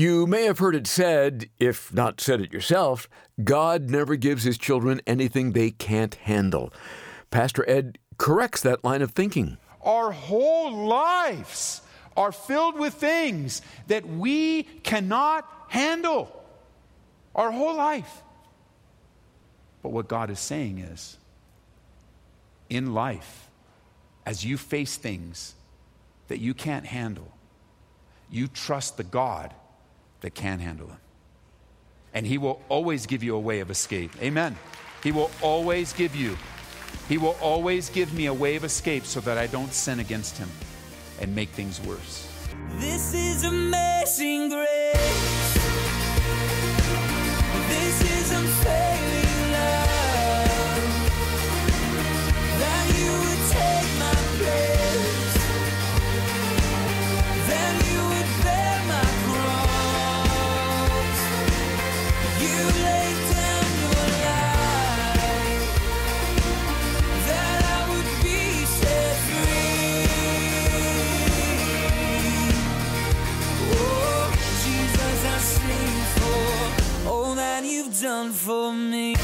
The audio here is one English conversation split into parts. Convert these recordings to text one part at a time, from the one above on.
You may have heard it said, if not said it yourself, God never gives his children anything they can't handle. Pastor Ed corrects that line of thinking. Our whole lives are filled with things that we cannot handle. Our whole life. But what God is saying is, in life, as you face things that you can't handle, you trust the God that can handle them. And he will always give you a way of escape. Amen. He will always give you. He will always give me a way of escape so that I don't sin against him and make things worse. This is amazing grace. This is unfailing love. That you would take my place. That you would bear my cross. You laid down your life. That I would be set free. Oh, Jesus, I sing for all that you've done for me.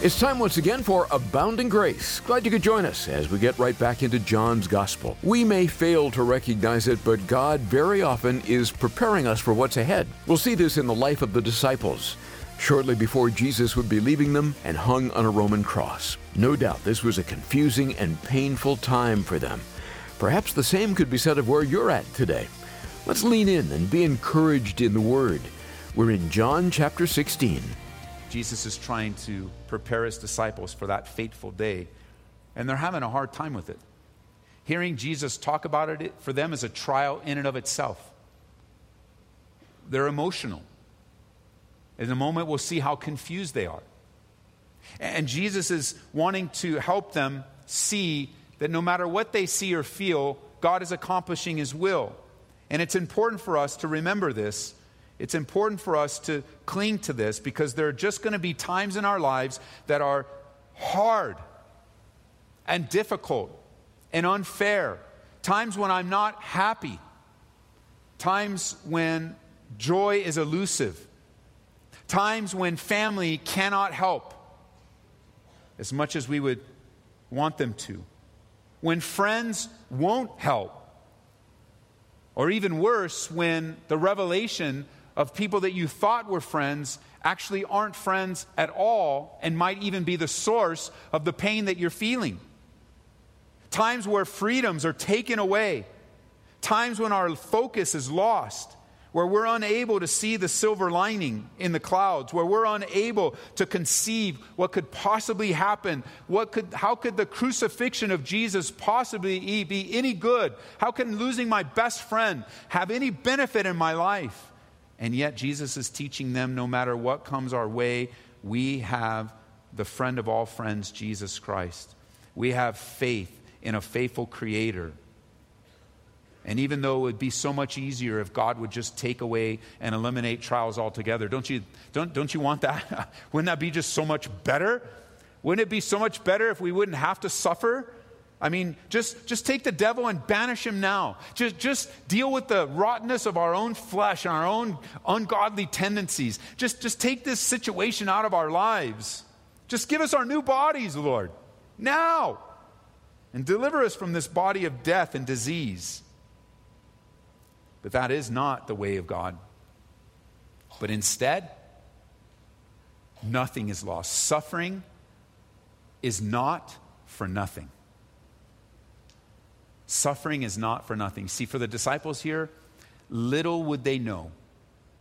It's time once again for Abounding Grace. Glad you could join us as we get right back into John's Gospel. We may fail to recognize it, but God very often is preparing us for what's ahead. We'll see this in the life of the disciples, shortly before Jesus would be leaving them and hung on a Roman cross. No doubt this was a confusing and painful time for them. Perhaps the same could be said of where you're at today. Let's lean in and be encouraged in the Word. We're in John chapter 16. Jesus is trying to prepare his disciples for that fateful day, and they're having a hard time with it. Hearing Jesus talk about it for them is a trial in and of itself. They're emotional. In a moment, we'll see how confused they are. And Jesus is wanting to help them see that no matter what they see or feel, God is accomplishing his will. And it's important for us to remember this. It's important for us to cling to this because there are just going to be times in our lives that are hard and difficult and unfair. Times when I'm not happy. Times when joy is elusive. Times when family cannot help as much as we would want them to. When friends won't help. Or even worse, when the revelation of people that you thought were friends actually aren't friends at all and might even be the source of the pain that you're feeling. Times where freedoms are taken away. Times when our focus is lost, where we're unable to see the silver lining in the clouds, where we're unable to conceive what could possibly happen. How could the crucifixion of Jesus possibly be any good? How can losing my best friend have any benefit in my life? And yet Jesus is teaching them no matter what comes our way, we have the friend of all friends, Jesus Christ. We have faith in a faithful Creator. And even though it would be so much easier if God would just take away and eliminate trials altogether, don't you want that? Wouldn't that be just so much better? Wouldn't it be so much better if we wouldn't have to suffer? I mean, just take the devil and banish him now. Just deal with the rottenness of our own flesh and our own ungodly tendencies. Just take this situation out of our lives. Just give us our new bodies, Lord, now. And deliver us from this body of death and disease. But that is not the way of God. But instead, nothing is lost. Suffering is not for nothing. Suffering is not for nothing. See, for the disciples here, little would they know.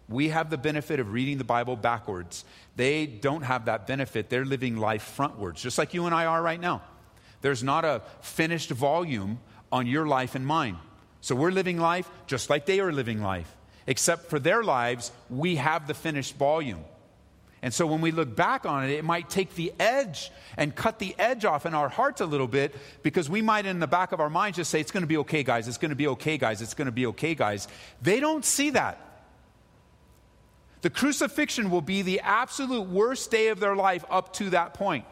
We have the benefit of reading the Bible backwards. They don't have that benefit. They're living life frontwards, just like you and I are right now. There's not a finished volume on your life and mine. So we're living life just like they are living life. Except for their lives, we have the finished volume. And so when we look back on it, it might take the edge and cut the edge off in our hearts a little bit because we might in the back of our minds just say, it's going to be okay, guys. It's going to be okay, guys. It's going to be okay, guys. They don't see that. The crucifixion will be the absolute worst day of their life up to that point.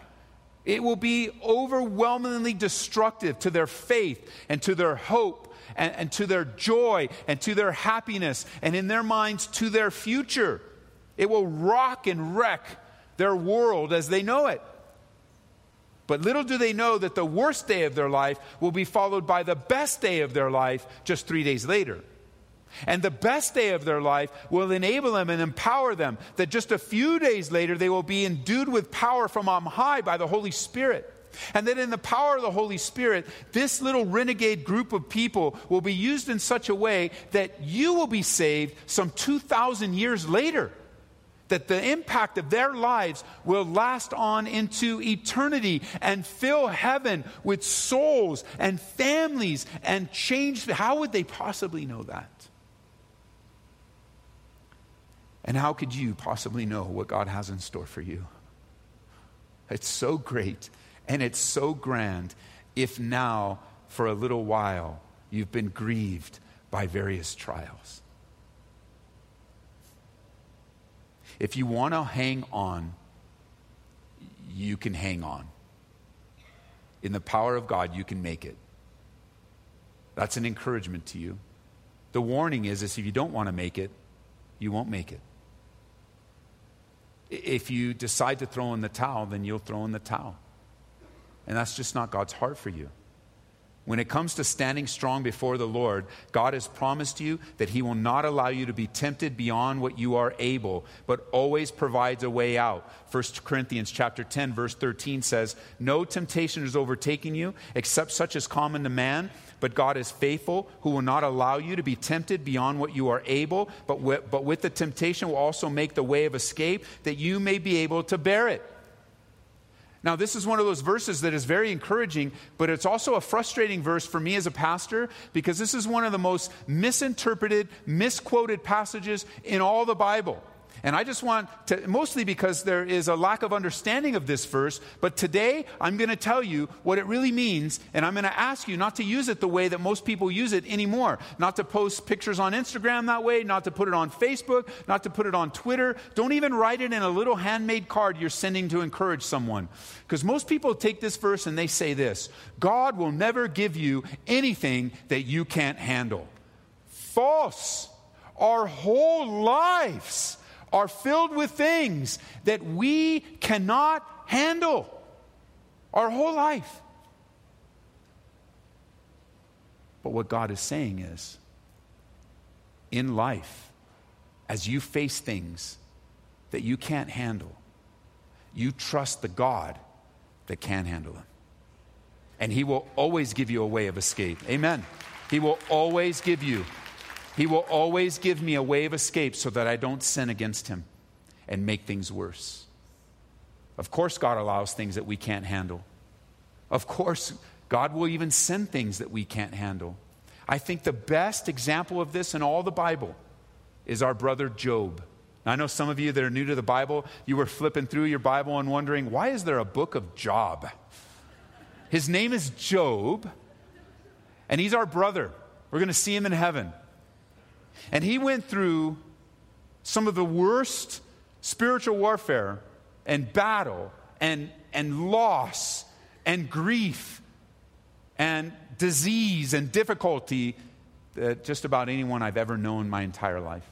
It will be overwhelmingly destructive to their faith and to their hope and to their joy and to their happiness and in their minds to their future. It will rock and wreck their world as they know it. But little do they know that the worst day of their life will be followed by the best day of their life just 3 days later. And the best day of their life will enable them and empower them that just a few days later they will be endued with power from on high by the Holy Spirit. And that in the power of the Holy Spirit, this little renegade group of people will be used in such a way that you will be saved some 2,000 years later. That the impact of their lives will last on into eternity and fill heaven with souls and families and change. How would they possibly know that? And how could you possibly know what God has in store for you? It's so great and it's so grand if now for a little while you've been grieved by various trials. If you want to hang on, you can hang on. In the power of God, you can make it. That's an encouragement to you. The warning is if you don't want to make it, you won't make it. If you decide to throw in the towel, then you'll throw in the towel. And that's just not God's heart for you. When it comes to standing strong before the Lord, God has promised you that He will not allow you to be tempted beyond what you are able, but always provides a way out. 1 Corinthians chapter 10, verse 13 says, "No temptation is overtaking you, except such as common to man, but God is faithful, who will not allow you to be tempted beyond what you are able, but with the temptation will also make the way of escape, that you may be able to bear it." Now, this is one of those verses that is very encouraging, but it's also a frustrating verse for me as a pastor because this is one of the most misinterpreted, misquoted passages in all the Bible. And I just want to, mostly because there is a lack of understanding of this verse, but today I'm going to tell you what it really means, and I'm going to ask you not to use it the way that most people use it anymore. Not to post pictures on Instagram that way, not to put it on Facebook, not to put it on Twitter. Don't even write it in a little handmade card you're sending to encourage someone. Because most people take this verse and they say this, God will never give you anything that you can't handle. False. Our whole lives are filled with things that we cannot handle our whole life. But what God is saying is, in life, as you face things that you can't handle, you trust the God that can handle them. And He will always give you a way of escape. Amen. He will always give you. He will always give me a way of escape so that I don't sin against Him and make things worse. Of course, God allows things that we can't handle. Of course, God will even send things that we can't handle. I think the best example of this in all the Bible is our brother Job. Now, I know some of you that are new to the Bible, you were flipping through your Bible and wondering, why is there a book of Job? His name is Job, and he's our brother. We're going to see him in heaven. And he went through some of the worst spiritual warfare and battle and loss and grief and disease and difficulty that just about anyone I've ever known my entire life.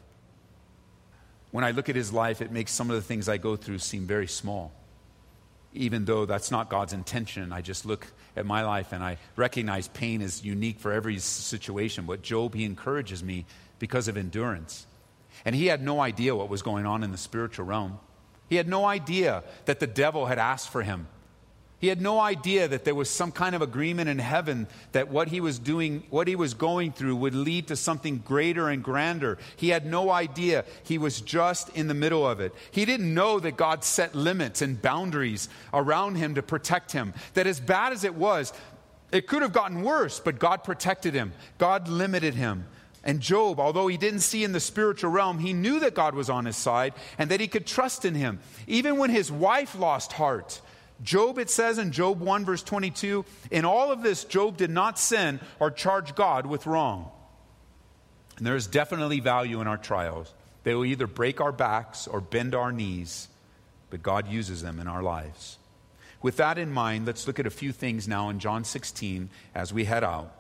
When I look at his life, it makes some of the things I go through seem very small. Even though that's not God's intention, I just look at my life and I recognize pain is unique for every situation. But Job, he encourages me because of endurance. And he had no idea what was going on in the spiritual realm. He had no idea that the devil had asked for him. He had no idea that there was some kind of agreement in heaven that what he was doing, what he was going through would lead to something greater and grander. He had no idea. He was just in the middle of it. He didn't know that God set limits and boundaries around him to protect him. That as bad as it was, it could have gotten worse, but God protected him. God limited him. And Job, although he didn't see in the spiritual realm, he knew that God was on his side and that he could trust in Him. Even when his wife lost heart, Job, it says in Job 1 verse 22, in all of this, Job did not sin or charge God with wrong. And there is definitely value in our trials. They will either break our backs or bend our knees, but God uses them in our lives. With that in mind, let's look at a few things now in John 16 as we head out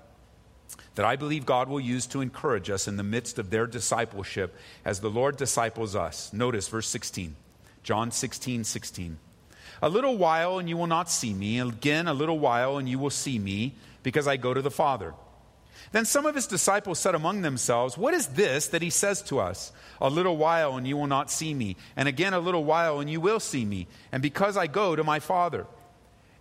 that I believe God will use to encourage us in the midst of their discipleship as the Lord disciples us. Notice verse 16, John 16, 16. A little while and you will not see me. Again, a little while and you will see me, because I go to the Father. Then some of his disciples said among themselves, what is this that he says to us? A little while and you will not see me. And again, a little while and you will see me. And because I go to my Father.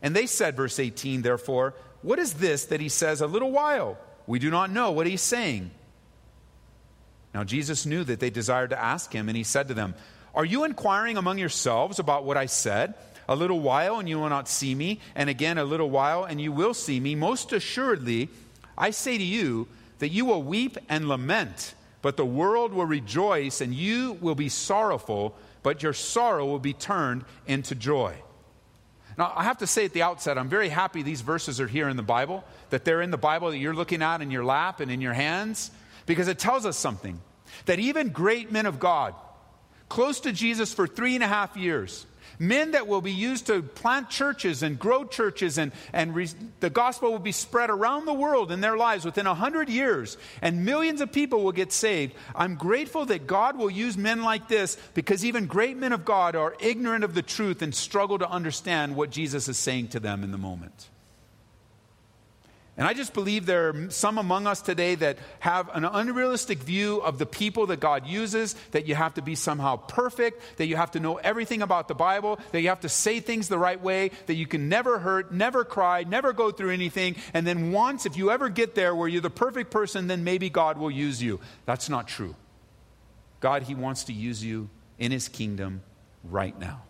And they said, verse 18, therefore, what is this that he says a little while? We do not know what he's saying. Now Jesus knew that they desired to ask him, and he said to them, are you inquiring among yourselves about what I said? A little while and you will not see me, and again a little while and you will see me. Most assuredly, I say to you that you will weep and lament, but the world will rejoice, and you will be sorrowful, but your sorrow will be turned into joy. Now, I have to say at the outset, I'm very happy these verses are here in the Bible, that they're in the Bible that you're looking at in your lap and in your hands, because it tells us something, that even great men of God, close to Jesus for 3.5 years, men that will be used to plant churches and grow churches, and the gospel will be spread around the world in their lives within 100 years, and millions of people will get saved. I'm grateful that God will use men like this, because even great men of God are ignorant of the truth and struggle to understand what Jesus is saying to them in the moment. And I just believe there are some among us today that have an unrealistic view of the people that God uses, that you have to be somehow perfect, that you have to know everything about the Bible, that you have to say things the right way, that you can never hurt, never cry, never go through anything. And then once, if you ever get there where you're the perfect person, then maybe God will use you. That's not true. God, he wants to use you in his kingdom right now.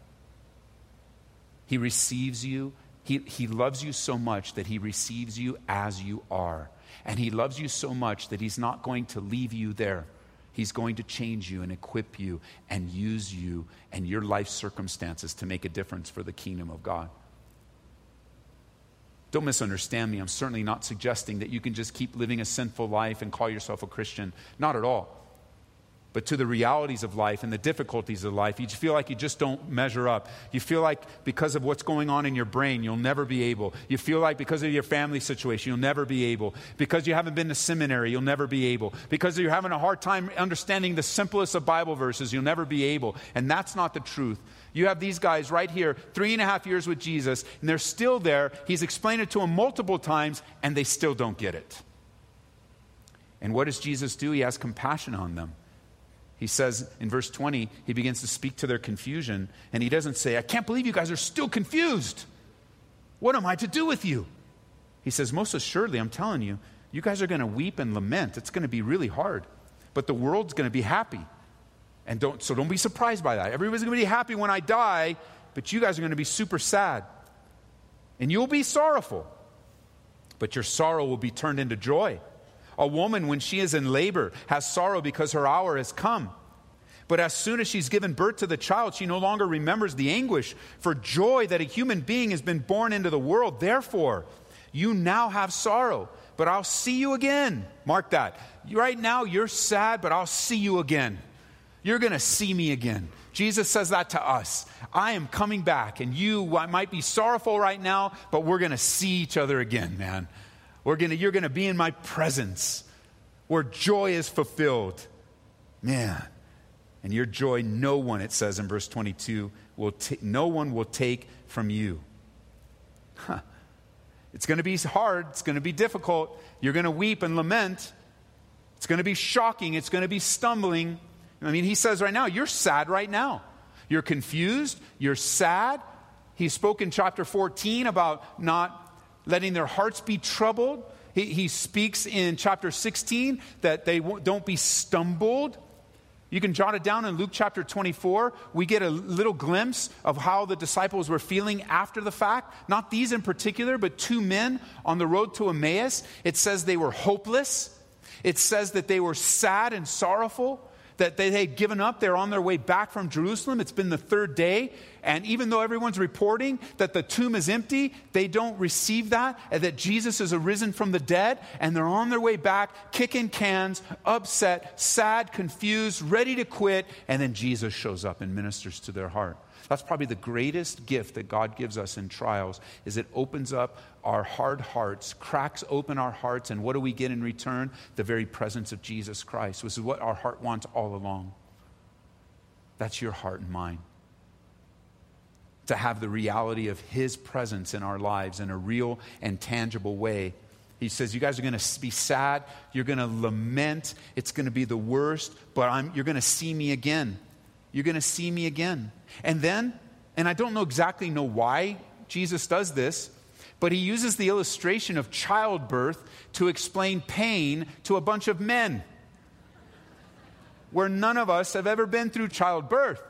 He receives you. He loves you so much that he receives you as you are. And he loves you so much that he's not going to leave you there. He's going to change you and equip you and use you and your life circumstances to make a difference for the kingdom of God. Don't misunderstand me. I'm certainly not suggesting that you can just keep living a sinful life and call yourself a Christian. Not at all. But to the realities of life and the difficulties of life, you feel like you just don't measure up. You feel like because of what's going on in your brain, you'll never be able. You feel like because of your family situation, you'll never be able. Because you haven't been to seminary, you'll never be able. Because you're having a hard time understanding the simplest of Bible verses, you'll never be able. And that's not the truth. You have these guys right here, 3.5 years with Jesus, and they're still there. He's explained it to them multiple times, and they still don't get it. And what does Jesus do? He has compassion on them. He says in verse 20, he begins to speak to their confusion, and he doesn't say, I can't believe you guys are still confused. What am I to do with you? He says, most assuredly, I'm telling you, you guys are going to weep and lament. It's going to be really hard, but the world's going to be happy. And don't be surprised by that. Everybody's going to be happy when I die, but you guys are going to be super sad. And you'll be sorrowful, but your sorrow will be turned into joy. A woman, when she is in labor, has sorrow because her hour has come. But as soon as she's given birth to the child, she no longer remembers the anguish for joy that a human being has been born into the world. Therefore, you now have sorrow, but I'll see you again. Mark that. Right now, you're sad, but I'll see you again. You're going to see me again. Jesus says that to us. I am coming back, and you might be sorrowful right now, but we're going to see each other again, man. You're going to be in my presence where joy is fulfilled. Man, and your joy, no one, it says in verse 22, no one will take from you. Huh. It's going to be hard. It's going to be difficult. You're going to weep and lament. It's going to be shocking. It's going to be stumbling. I mean, he says right now, you're sad right now. You're confused. You're sad. He spoke in chapter 14 about not letting their hearts be troubled. He speaks in chapter 16 that they don't be stumbled. You can jot it down in Luke chapter 24. We get a little glimpse of how the disciples were feeling after the fact. Not these in particular, but two men on the road to Emmaus. It says they were hopeless. It says that they were sad and sorrowful. that they had given up. They're on their way back from Jerusalem. It's been the third day. And even though everyone's reporting that the tomb is empty, they don't receive that, and that Jesus is arisen from the dead. And they're on their way back, kicking cans, upset, sad, confused, ready to quit. And then Jesus shows up and ministers to their heart. That's probably the greatest gift that God gives us in trials, is it opens up our hard hearts, cracks open our hearts, and what do we get in return? The very presence of Jesus Christ, which is what our heart wants all along. That's your heart and mine. To have the reality of His presence in our lives in a real and tangible way. He says, you guys are going to be sad, you're going to lament, it's going to be the worst, but you're going to see me again. You're going to see me again. And then, and I don't know exactly why Jesus does this, but He uses the illustration of childbirth to explain pain to a bunch of men, where none of us have ever been through childbirth.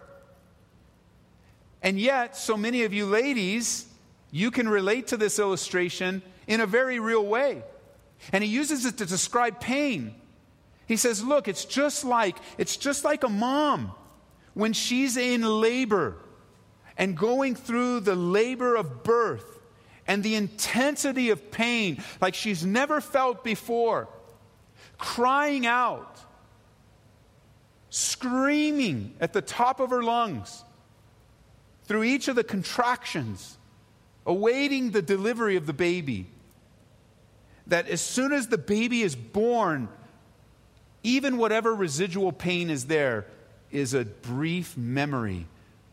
And yet, so many of you ladies, you can relate to this illustration in a very real way. And He uses it to describe pain. He says, look, it's just like a mom. When she's in labor and going through the labor of birth and the intensity of pain like she's never felt before, crying out, screaming at the top of her lungs through each of the contractions, awaiting the delivery of the baby, that as soon as the baby is born, even whatever residual pain is there is a brief memory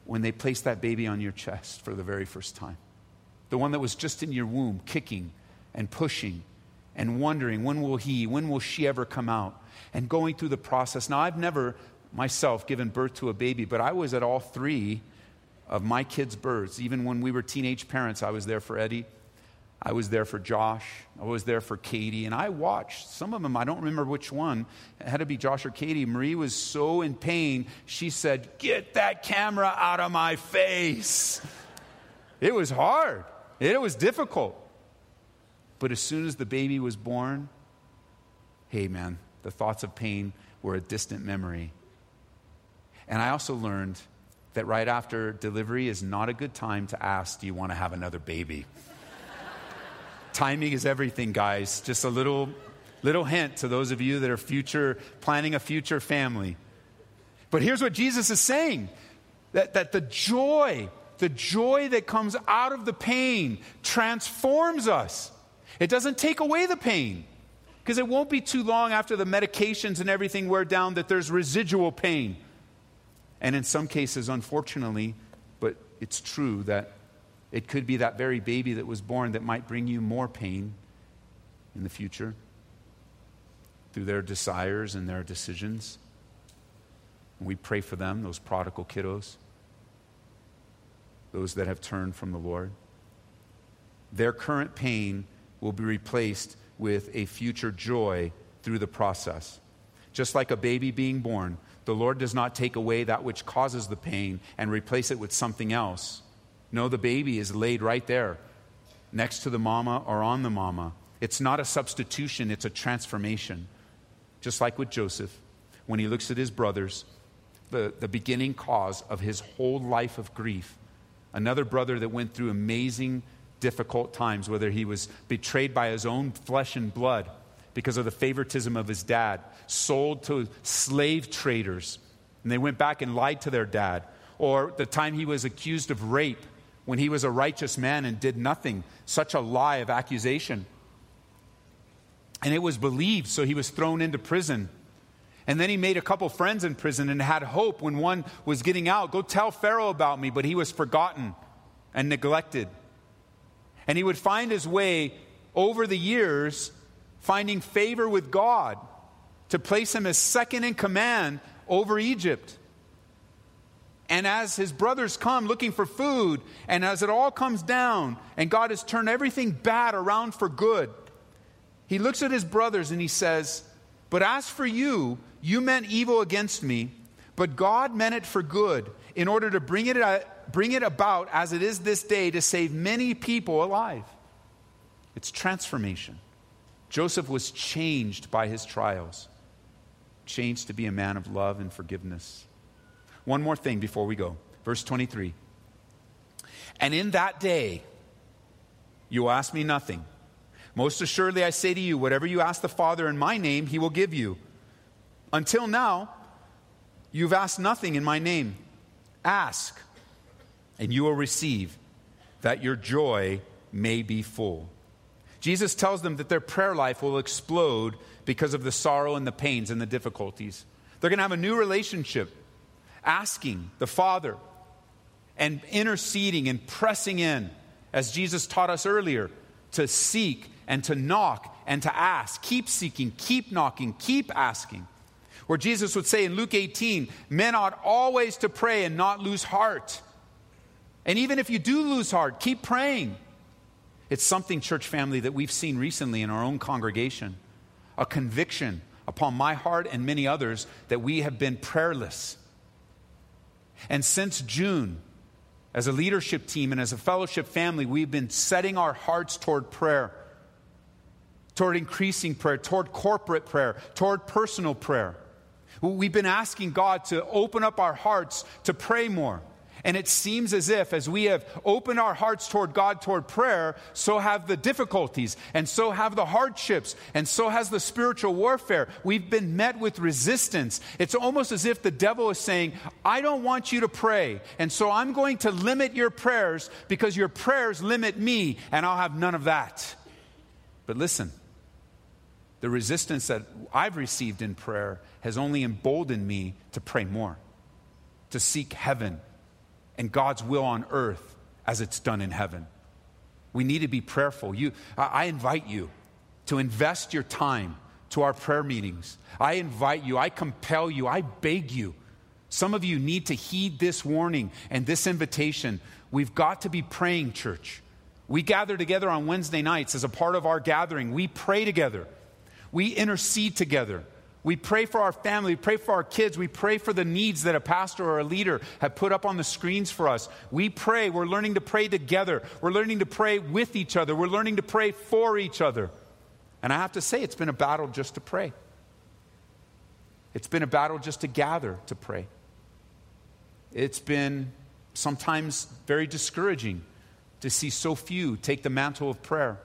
when they place that baby on your chest for the very first time. The one that was just in your womb, kicking and pushing and wondering, when will she ever come out? And going through the process. Now, I've never myself given birth to a baby, but I was at all three of my kids' births. Even when we were teenage parents, I was there for Eddie. I was there for Josh. I was there for Katie. And I watched some of them. I don't remember which one. It had to be Josh or Katie. Marie was so in pain, she said, "Get that camera out of my face." It was hard. It was difficult. But as soon as the baby was born, hey man, the thoughts of pain were a distant memory. And I also learned that right after delivery is not a good time to ask, do you want to have another baby? Timing is everything, guys. Just a little hint to those of you that are planning a future family. But here's what Jesus is saying, that the joy that comes out of the pain transforms us. It doesn't take away the pain, because it won't be too long after the medications and everything wear down that there's residual pain. And in some cases, unfortunately, but it's true that it could be that very baby that was born that might bring you more pain in the future through their desires and their decisions. And we pray for them, those prodigal kiddos, those that have turned from the Lord. Their current pain will be replaced with a future joy through the process. Just like a baby being born, the Lord does not take away that which causes the pain and replace it with something else. No, the baby is laid right there next to the mama or on the mama. It's not a substitution, it's a transformation. Just like with Joseph, when he looks at his brothers, the beginning cause of his whole life of grief. Another brother that went through amazing, difficult times, whether he was betrayed by his own flesh and blood because of the favoritism of his dad, sold to slave traders, and they went back and lied to their dad, or the time he was accused of rape, when he was a righteous man and did nothing, such a lie of accusation. And it was believed, so he was thrown into prison. And then he made a couple friends in prison and had hope when one was getting out. Go tell Pharaoh about me, but he was forgotten and neglected. And he would find his way over the years, finding favor with God to place him as second in command over Egypt. And as his brothers come looking for food, and as it all comes down, and God has turned everything bad around for good, he looks at his brothers and he says, "But as for you, you meant evil against me, but God meant it for good, in order to bring it about as it is this day, to save many people alive." It's transformation. Joseph was changed by his trials. changed to be a man of love and forgiveness. One more thing before we go. Verse 23. And in that day, you will ask me nothing. Most assuredly, I say to you, whatever you ask the Father in my name, he will give you. Until now, you've asked nothing in my name. Ask, and you will receive, that your joy may be full. Jesus tells them that their prayer life will explode because of the sorrow and the pains and the difficulties. They're going to have a new relationship, asking the Father and interceding and pressing in, as Jesus taught us earlier, to seek and to knock and to ask. Keep seeking, keep knocking, keep asking. Where Jesus would say in Luke 18, men ought always to pray and not lose heart. And even if you do lose heart, keep praying. It's something, church family, that we've seen recently in our own congregation. A conviction upon my heart and many others that we have been prayerless. And since June, as a leadership team and as a fellowship family, we've been setting our hearts toward prayer, toward increasing prayer, toward corporate prayer, toward personal prayer. We've been asking God to open up our hearts to pray more. And it seems as if, as we have opened our hearts toward God, toward prayer, so have the difficulties, and so have the hardships, and so has the spiritual warfare. We've been met with resistance. It's almost as if the devil is saying, I don't want you to pray, and so I'm going to limit your prayers because your prayers limit me, and I'll have none of that. But listen, the resistance that I've received in prayer has only emboldened me to pray more, to seek heaven and God's will on earth as it's done in heaven. We need to be prayerful. I invite you to invest your time to our prayer meetings. I invite you, I compel you, I beg you. Some of you need to heed this warning and this invitation. We've got to be praying, church. We gather together on Wednesday nights as a part of our gathering. We pray together. We intercede together. We pray for our family, we pray for our kids, we pray for the needs that a pastor or a leader have put up on the screens for us. We pray, we're learning to pray together, we're learning to pray with each other, we're learning to pray for each other. And I have to say, it's been a battle just to pray. It's been a battle just to gather to pray. It's been sometimes very discouraging to see so few take the mantle of prayer.